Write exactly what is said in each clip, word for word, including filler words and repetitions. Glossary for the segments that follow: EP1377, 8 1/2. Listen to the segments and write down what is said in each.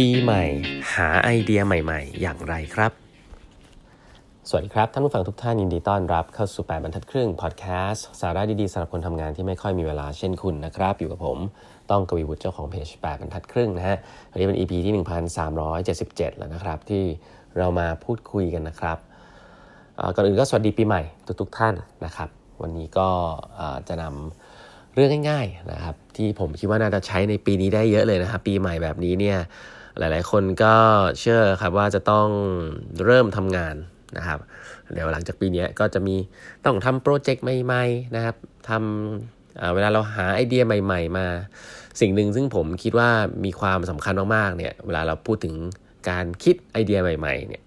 ปีใหม่หาไอเดียใหม่ๆอย่างไรครับสวัสดีครับท่านผู้ฟังทุกท่านยินดีต้อนรับเข้าสู่แปดบรรทัดครึ่งพอดแคสต์สาระดีๆสำหรับคนทำงานที่ไม่ค่อยมีเวลาเช่นคุณนะครับอยู่กับผมต้องกวีวุฒิเจ้าของเพจแปดบรรทัดครึ่งนะฮะวันนี้เป็น อี พี ที่หนึ่งพันสามร้อยเจ็ดสิบเจ็ดแล้วนะครับที่เรามาพูดคุยกันนะครับก่อนอื่นก็สวัสดีปีใหม่ทุกๆท่านนะครับวันนี้ก็จะนำเรื่องง่ายๆนะครับที่ผมคิดว่าน่าจะใช้ในปีนี้ได้เยอะเลยนะครับปีใหม่แบบนี้เนี่ยหลายๆคนก็เชื่อครับว่าจะต้องเริ่มทำงานนะครับเดี๋ยวหลังจากปีนี้ก็จะมีต้องทำโปรเจกต์ใหม่ๆนะครับทำเวลาเราหาไอเดียใหม่ๆมาสิ่งหนึ่งซึ่งผมคิดว่ามีความสำคัญมากๆเนี่ยเวลาเราพูดถึงการคิดไอเดียใหม่ๆเนี่ย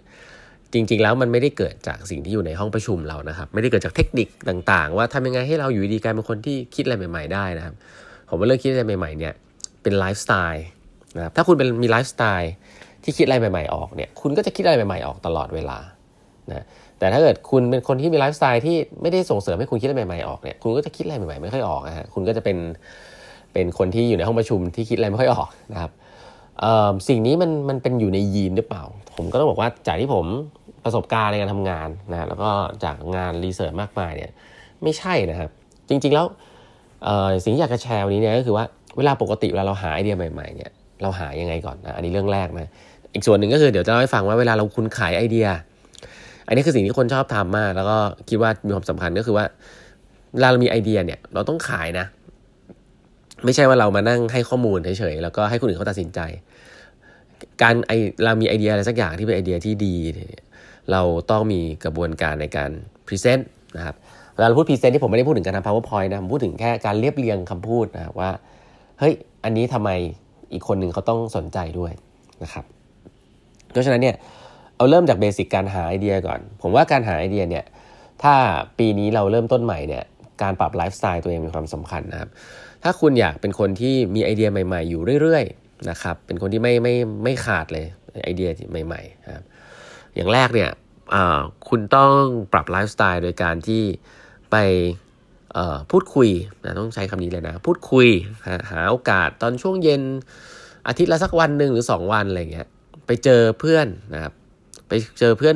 จริงๆแล้วมันไม่ได้เกิดจากสิ่งที่อยู่ในห้องประชุมเรานะครับไม่ได้เกิดจากเทคนิคต่างๆว่าทำยังไงให้เราอยู่ดีกลายเป็นคนที่คิดอะไรใหม่ๆได้นะครับผมว่าเรื่องคิดอะไรใหม่ๆเนี่ยเป็นไลฟ์สไตล์นะครับถ้าคุณเป็นมีไลฟ์สไตล์ที่คิดอะไรใหม่ๆออกเนี่ยคุณก็จะคิดอะไรใหม่ๆออกตลอดเวลานะแต่ถ้าเกิดคุณเป็นคนที่มีไลฟ์สไตล์ที่ไม่ได้ส่งเสริมให้คุณคิดอะไรใหม่ๆออกเนี่ยคุณก็จะคิดอะไรใหม่ๆไม่ค่อยออกนะฮะคุณก็จะเป็นเป็นคนที่อยู่ในห้องประชุมที่คิดอะไรไม่ค่อยออกนะครับสิ่งนี้มันมันเป็นอยู่ในยีนหรือเปล่าผมก็ต้องบอกว่าจากที่ผมประสบการณ์ในการทำงานนะแล้วก็จากงานรีเสิร์ชมากมายเนี่ยไม่ใช่นะครับจริงๆแล้วสิ่งที่อยากจะแชร์วันนี้เนี่ยก็คือว่าเวลาปกติเวลาเราหาไอเดียใหม่ๆเนี่ยเราหายังไงก่อนนะอันนี้เรื่องแรกนะอีกส่วนหนึ่งก็คือเดี๋ยวจะเล่าให้ฟังว่าเวลาเราคุณขายไอเดียอันนี้คือสิ่งที่คนชอบทำมากแล้วก็คิดว่ามีความสำคัญก็คือว่าเวลาเรามีไอเดียเนี่ยเราต้องขายนะไม่ใช่ว่าเรามานั่งให้ข้อมูลเฉยๆแล้วก็ให้คนอื่นเขาตัดสินใจการไอเรามีไอเดียอะไรสักอย่างที่เป็นไอเดียที่ดีเราต้องมีกระบวนการในการพรีเซนต์นะครับเวลาเราพูดพรีเซนต์ที่ผมไม่ได้พูดถึงการทำ PowerPoint นะผมพูดถึงแค่การเรียบเรียงคำพูดนะว่าเฮ้ยอันนี้ทำไมอีกคนหนึ่งเขาต้องสนใจด้วยนะครับเพราะฉะนั้นเนี่ยเอาเริ่มจากเบสิกการหาไอเดียก่อนผมว่าการหาไอเดียเนี่ยถ้าปีนี้เราเริ่มต้นใหม่เนี่ยการปรับไลฟ์สไตล์ตัวเองมีความสำคัญนะครับถ้าคุณอยากเป็นคนที่มีไอเดียใหม่ๆอยู่เรื่อยๆนะครับเป็นคนที่ไม่ไม่ไม่ขาดเลยไอเดียใหม่ๆครับอย่างแรกเนี่ยคุณต้องปรับไลฟ์สไตล์โดยการที่ไปพูดคุยนะต้องใช้คำนี้เลยนะพูดคุยหา, หาโอกาสตอนช่วงเย็นอาทิตย์ละสักวันนึงหรือสองวันอะไรเงี้ยไปเจอเพื่อนนะครับไปเจอเพื่อน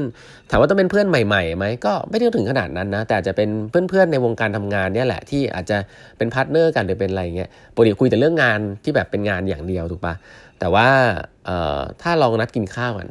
ถามว่าต้องเป็นเพื่อนใหม่ๆมั้ยก็ไม่ได้ถึงขนาดนั้นนะแต่อาจจะเป็นเพื่อนๆในวงการทำงานเนี่ยแหละที่อาจจะเป็นพาร์ทเนอร์กันหรือเป็นอะไรอย่างเงี้ยปกติคุยแต่เรื่องงานที่แบบเป็นงานอย่างเดียวถูกป่ะแต่ว่าเอ่อถ้าลองนัดกินข้าวกัน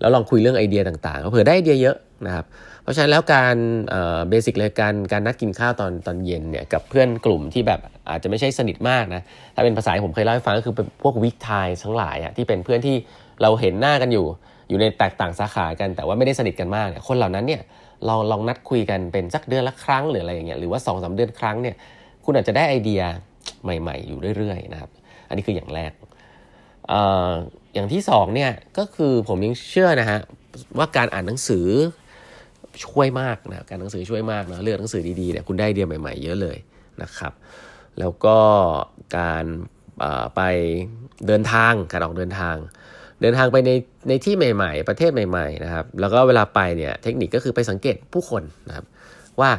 แล้วลองคุยเรื่องไอเดียต่างๆก็เผื่อได้ไอเดียเยอะนะครับเพราะฉะนั้นแล้วการเอ่อเบสิกเลยการการนัดกินข้าวตอนตอนเย็นเนี่ยกับเพื่อนกลุ่มที่แบบอาจจะไม่ใช่สนิทมากนะถ้าเป็นภาษาผมเคยเล่าให้ฟังก็คือพวก week time ทั้งหลายอ่ะที่เป็นเพื่อนที่เราเห็นหน้ากันอยู่อยู่ในแตกต่างสาขากันแต่ว่าไม่ได้สนิทกันมากเนี่ยคนเหล่านั้นเนี่ยลองลองนัดคุยกันเป็นสักเดือนละครั้งหรืออะไรอย่างเงี้ยหรือว่า สองถึงสาม เดือนครั้งเนี่ยคุณอาจจะได้ไอเดียใหม่ๆอยู่เรื่อยๆนะครับอันนี้คืออย่างแรกเอ่ออย่างที่สองเนี่ยก็คือผมยังเชื่อนะฮะว่าการอ่านหนังสือช่วยมากนะการหนังสือช่วยมากนะเลือกหนังสือดีๆเนี่ยคุณได้ไอเดียใหม่ๆเยอะเลยนะครับแล้วก็การเอ่อไปเดินทางการออกเดินทางเดินทางไปในในที่ใหม่ๆประเทศใหม่ๆนะครับแล้วก็เวลาไปเนี่ยเทคนิคก็คือไปสังเกตผู้คนนะครับว่า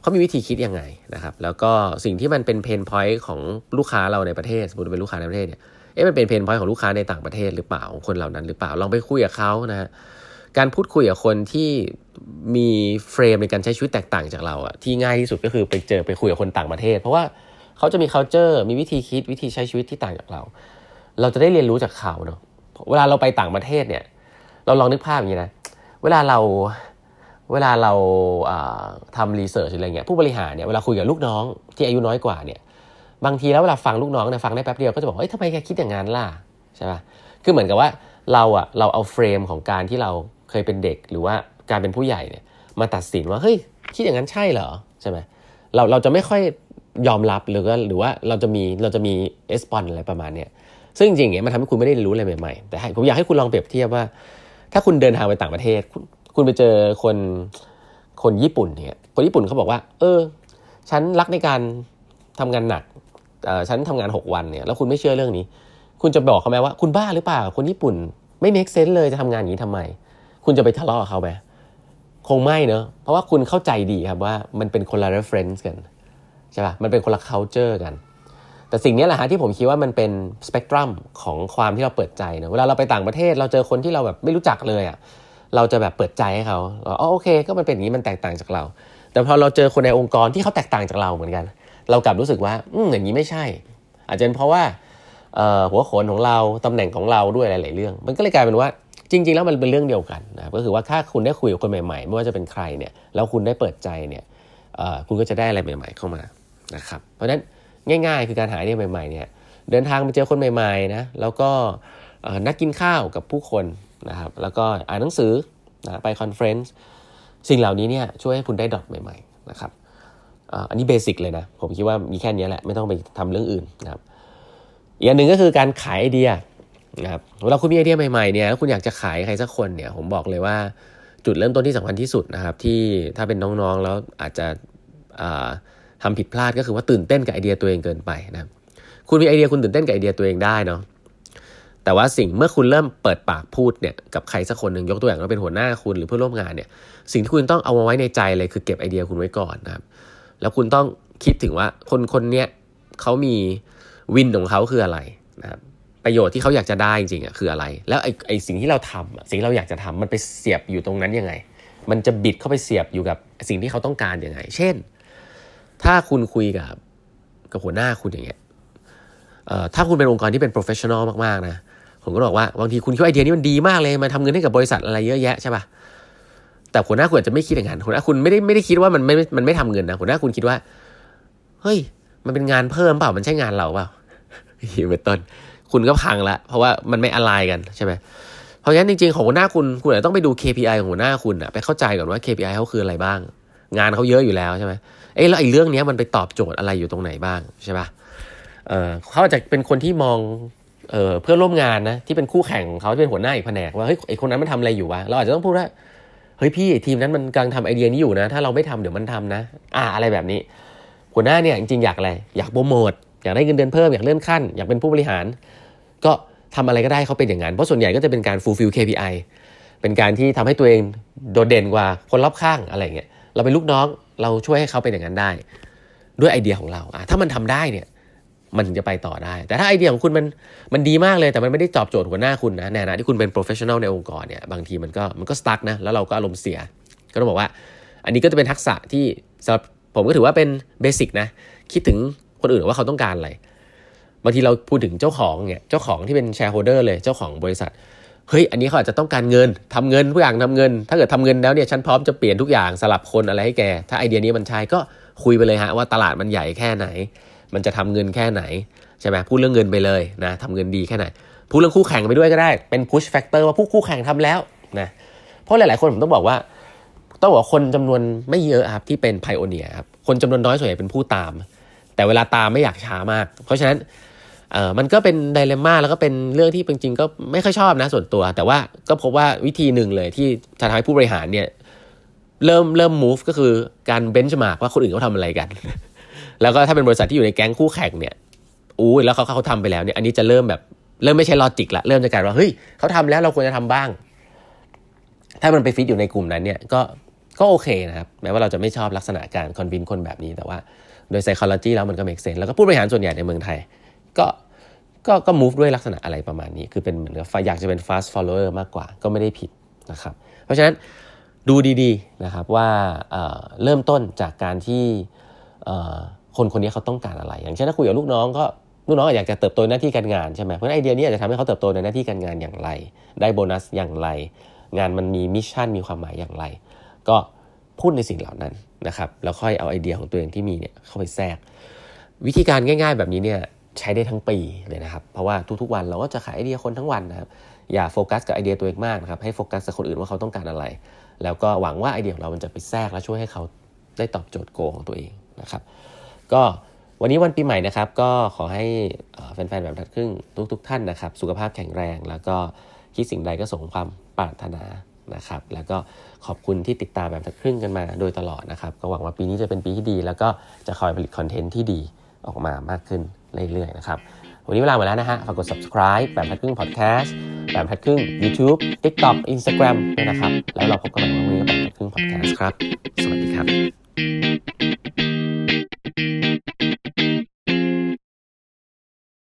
เขามีวิธีคิดยังไงนะครับแล้วก็สิ่งที่มันเป็นเพนพอยต์ของลูกค้าเราในประเทศสมมติเป็นลูกค้าในประเทศเนี่ยเอ๊ะมันเป็นเพนพอยต์ของลูกค้าในต่างประเทศหรือเปล่าของคนเหล่านั้นหรือเปล่าลองไปคุยกับเขานะฮะการพูดคุยกับคนที่มีเฟรมในการใช้ชีวิตแตกต่างจากเราอะที่ง่ายที่สุดก็คือไปเจอไปคุยกับคนต่างประเทศเพราะว่าเขาจะมี culture มีวิธีคิดวิธีใช้ชีวิตที่ต่างจากเราเราจะได้เรียนรู้จากเขาเนาะเวลาเราไปต่างประเทศเนี่ยเราลองนึกภาพอย่างนี้นะเวลาเราเวลาเราทำรีเสิร์ชอะไรเงี้ยผู้บริหารเนี่ยเวลาคุยกับลูกน้องที่อายุน้อยกว่าเนี่ยบางทีแล้วเวลาฟังลูกน้องเนี่ยฟังได้แป๊บเดียวก็จะบอกเอ้ยทำไมแกคิดอย่างนั้นล่ะใช่ป่ะคือเหมือนกับว่าเราอะเราเอาเฟรมของการที่เราเคยเป็นเด็กหรือว่าการเป็นผู้ใหญ่เนี่ยมาตัดสินว่าเฮ้ยคิดอย่างนั้นใช่เหรอใช่ไหมเราเราจะไม่ค่อยยอมรับหรือว่าหรือว่าเราจะมีเราจะมีเอสปอนอะไรประมาณเนี้ยซึ่งจริงๆอย่างเงี้ยมันทำให้คุณไม่ได้รู้อะไรใหม่ๆแต่ผมอยากให้คุณลองเปรียบเทียบว่าถ้าคุณเดินทางไปต่างประเทศ ค, คุณไปเจอคนคนญี่ปุ่นเนี่ยคนญี่ปุ่นเขาบอกว่าเออฉันรักในการทำงานหนักเออฉันทำงานหกวันเนี่ยแล้วคุณไม่เชื่อเรื่องนี้คุณจะบอกเขาไหมว่าคุณบ้าหรือเปล่าคนญี่ปุ่นไม่เมคเซนส์เลยจะทำงานอย่างนี้ทำไมคุณจะไปทะเลาะกับเขาไหมคงไม่เนอะเพราะว่าคุณเข้าใจดีครับว่ามันเป็นคนละ reference กันใช่ป่ะมันเป็นคนละ culture กันแต่ แต่สิ่งนี้แหละฮะที่ผมคิดว่ามันเป็นสเปกตรัมของความที่เราเปิดใจนะเวลาเราไปต่างประเทศเราเจอคนที่เราแบบไม่รู้จักเลยอ่ะเราจะแบบเปิดใจให้เขาอ๋อโอเคก็มันเป็นอย่างนี้มันแตกต่างจากเราแต่พอเราเจอคนในองค์กรที่เขาแตกต่างจากเราเหมือนกันเรากลับรู้สึกว่าอืมอย่างนี้ไม่ใช่อาจจะเป็นเพราะว่าหัวโขนของเราตำแหน่งของเราด้วยหลายๆเรื่องมันก็เลยกลายเป็นว่าจริงๆแล้วมันเป็นเรื่องเดียวกันนะก็คือว่าถ้าคุณได้คุยกับคนใหม่ๆไม่ว่าจะเป็นใครเนี่ยแล้วคุณได้เปิดใจเนี่ยคุณก็จะได้อะไรใหม่ๆเข้ามานะครับเพราะฉะนั้นง่ายๆคือการหาไอเดียใหม่ๆเนี่ยเดินทางไปเจอคนใหม่ๆนะแล้วก็นัดกินข้าวกับผู้คนนะครับแล้วก็อ่านหนังสือนะไปคอนเฟรนซ์สิ่งเหล่านี้เนี่ยช่วยให้คุณได้ดอทใหม่ๆนะครับอันนี้เบสิกเลยนะผมคิดว่ามีแค่นี้แหละไม่ต้องไปทำเรื่องอื่นนะครับอีกอันหนึ่งก็คือการขายไอเดียนะครับเวลาคุณมีไอเดียใหม่ๆเนี่ยแล้วคุณอยากจะขายใครสักคนเนี่ยผมบอกเลยว่าจุดเริ่มต้นที่สำคัญที่สุดนะครับที่ถ้าเป็นน้องๆแล้วอาจจะทำผิดพลาดก็คือว่าตื่นเต้นกับไอเดียตัวเองเกินไปนะคุณมีไอเดียคุณตื่นเต้นกับไอเดียตัวเองได้เนาะแต่ว่าสิ่งเมื่อคุณเริ่มเปิดปากพูดเนี่ยกับใครสักคนนึงยกตัวอย่างว่าเป็นหัวหน้าคุณหรือเพื่อนร่วมงานเนี่ยสิ่งที่คุณต้องเอามาไว้ในใจเลยคือเก็บไอเดียคุณไว้ก่อนนะครับแล้วคุณต้องคิดถึงว่าคนคนเนี้ยเขามีวินของเขาคืออะไรนะครับประโยชน์ที่เขาอยากจะได้จริงๆอ่ะคืออะไรแล้วไอ้ไอ้สิ่งที่เราทำอ่ะสิ่งเราอยากจะทำมันไปเสียบอยู่ตรงนั้นยังไงมันจะบิดเข้าไปเสียบอยู่กับสิ่งที่เขาต้องการยังไงเช่นถ้าคุณคุยกับกับหัวหน้าคุณอย่างเงี้ยเอ่อถ้าคุณเป็นองค์กรที่เป็น professional มากๆนะผมก็บอกว่าบางทีคุณคิดว่าไอเดียนี้มันดีมากเลยมาทำเงินให้กับบริษัทอะไรเยอะแยะใช่ป่ะแต่หัวหน้าคุณอาจจะไม่คิดอย่างนั้นหัวหน้าคุณไม่ได้ไม่ได้คิดว่ามันไม่มันไม่ทำเงินนะหัวหน้าคุณคิดว่าเฮ้ยมันเป็นงานเพิ่มเปล่ามันใช่งานเราเปล่าเป็นต้นคุณก็พังละเพราะว่ามันไม่อะไรกันใช่ไหมเพราะงั้นจริงๆของหัวหน้าคุณคุณอาจจะต้องไปดู เค พี ไอ ของหัวหน้าคุณอะไปเข้าใจก่อนว่า เค พี ไอ เขาคืออะไรบ้างงานเขาเยอะอยู่แล้วใช่ไหมเอ๊ะแล้วไอ้เรื่องนี้มันไปตอบโจทย์อะไรอยู่ตรงไหนบ้างใช่ป่ะเออเขาอาจจะเป็นคนที่มองเออเพื่อนร่วมงานนะที่เป็นคู่แข่งของเขาที่เป็นหัวหน้าอีกแผนกว่าเฮ้ยไอ้คนนั้นมันทำอะไรอยู่วะเราอาจจะต้องพูดว่าเฮ้ยพี่ทีมนั้นมันกำลังทำไอเดียนี้อยู่นะถ้าเราไม่ทำเดี๋ยวมันทำนะอ่าอะไรแบบนี้หัวหน้าเนี่ยจริงๆอยากอะไรอยากโปรโมทอยากได้เงินเดือนเพิ่มอยากเลื่อนขั้นอยากเป็นผู้บริหารก็ทำอะไรก็ได้เขาเป็นอย่างนั้นเพราะส่วนใหญ่ก็จะเป็นการ fulfill เค พี ไอ เป็นการที่ทำให้ตัวเองโดดเด่นกว่าคนรอบข้างอะไรเงี้ยเราเป็นลูกน้องเราช่วยให้เขาเป็นอย่างนั้นได้ด้วยไอเดียของเราถ้ามันทำได้เนี่ยมันถึงจะไปต่อได้แต่ถ้าไอเดียของคุณมันมันดีมากเลยแต่มันไม่ได้ตอบโจทย์หัวหน้าคุณนะในฐานะที่คุณเป็น professional ในองค์กรเนี่ยบางทีมันก็มันก็ stuck นะแล้วเราก็อารมณ์เสียก็ต้องบอกว่าอันนี้ก็จะเป็นทักษะที่สำหรับผมก็ถือว่าเป็นเบสิกนะคิดถึงคนอื่นว่าเขาต้องการอะไรบางทีเราพูดถึงเจ้าของเนี่ยเจ้าของที่เป็นแชร์โฮลเดอร์เลยเจ้าของบริษัทเฮ้ยอันนี้เขาอาจจะต้องการเงินทำเงินทุกอย่างทำเงินถ้าเกิดทำเงินแล้วเนี่ยฉันพร้อมจะเปลี่ยนทุกอย่างสลับคนอะไรให้แกถ้าไอเดียนี้มันใช่ก็คุยไปเลยฮะว่าตลาดมันใหญ่แค่ไหนมันจะทำเงินแค่ไหนใช่ไหมพูดเรื่องเงินไปเลยนะทำเงินดีแค่ไหนพูดเรื่องคู่แข่งไปด้วยก็ได้เป็น push factor ว่าผู้คู่แข่งทำแล้วนะเพราะหลายๆคนผมต้องบอกว่าต้องบอกคนจำนวนไม่เยอะครับที่เป็น pioneer ครับคนจำนวนน้อยส่วนใหญ่เป็นผู้ตามแต่เวลาตามไม่อยากช้ามากเพราะฉะนั้นเอ่อมันก็เป็นไดเลมม่าแล้วก็เป็นเรื่องที่จริงๆก็ไม่ค่อยชอบนะส่วนตัวแต่ว่าก็พบว่าวิธีหนึ่งเลยที่จะทำให้ผู้บริหารเนี่ยเริ่มเริ่ม move ก็คือการ benchmark ว่าคนอื่นเขาทำอะไรกัน แล้วก็ถ้าเป็นบริษัทที่อยู่ในแก๊งคู่แข่งเนี่ยอู้แล้วเขาเขาทำไปแล้วเนี่ยอันนี้จะเริ่มแบบเริ่มไม่ใช่ลอจิกละเริ่มจะกลายว่าเฮ้ยเขาทำแล้วเราควรจะทำบ้างถ้ามันไปฟิตอยู่ในกลุ่มนั้นเนี่ยก็ก็โอเคนะครับแม้ว่าเราจะไม่ชอบลักษณะการคอนวินคนแบบนี้แต่ว่าโดย psychology แล้วมันก็ make sense แล้วก็ผู้บริหารส่วนใหญ่ในเมืองไทยก็ก็ก็ move ด้วยลักษณะอะไรประมาณนี้คือเป็นเหมือนกับอยากจะเป็น fast follower มากกว่าก็ไม่ได้ผิดนะครับเพราะฉะนั้นดูดีๆนะครับว่า เอ่อ เริ่มต้นจากการที่คนคนนี้เขาต้องการอะไรอย่างเช่นถ้าคุยกับลูกน้องก็ลูกน้องอยากจะเติบโตในหน้าที่การงานใช่ไหมเพราะไอเดียนี้อาจจะทำให้เขาเติบโตในหน้าที่การงานอย่างไรได้โบนัสอย่างไรงานมันมีมิชชั่นมีความหมายอย่างไรก็พูดในสิ่งเหล่านั้นนะครับแล้วค่อยเอาไอเดียของตัวเองที่มีเนี่ยเข้าไปแทรกวิธีการง่ายๆแบบนี้เนี่ยใช้ได้ทั้งปีเลยนะครับเพราะว่าทุกๆวันเราก็จะขายไอเดียคนทั้งวันนะครับอย่าโฟกัสกับไอเดียตัวเองมากนะครับให้โฟกัสกับคนอื่นว่าเขาต้องการอะไรแล้วก็หวังว่าไอเดียของเรามันจะไปแทรกและช่วยให้เขาได้ตอบโจทย์โกของตัวเองนะครับก็วันนี้วันปีใหม่นะครับก็ขอให้แฟนๆแบบทัดครึ่งทุกๆท่านนะครับสุขภาพแข็งแรงแล้วก็คิดสิ่งใดก็สมความปรารถนานะครับแล้วก็ขอบคุณที่ติดตามแบบทัดครึ่งกันมาโดยตลอดนะครับก็หวังว่าปีนี้จะเป็นปีที่ดีแล้วก็จะคอยผลิตคอนเทนต์ที่ดีออกมามากขึ้นเรื่อยๆนะครับวันนี้เวลาหมดแล้วนะฮะฝากกด subscribe แบบทัดครึ่ง podcast แบบทัดครึ่ง YouTube TikTok Instagram ด้วยนะครับแล้วเราพบกันใหม่วันนี้กับแบบทัดครึ่ง podcast ครับสวัสดีครับ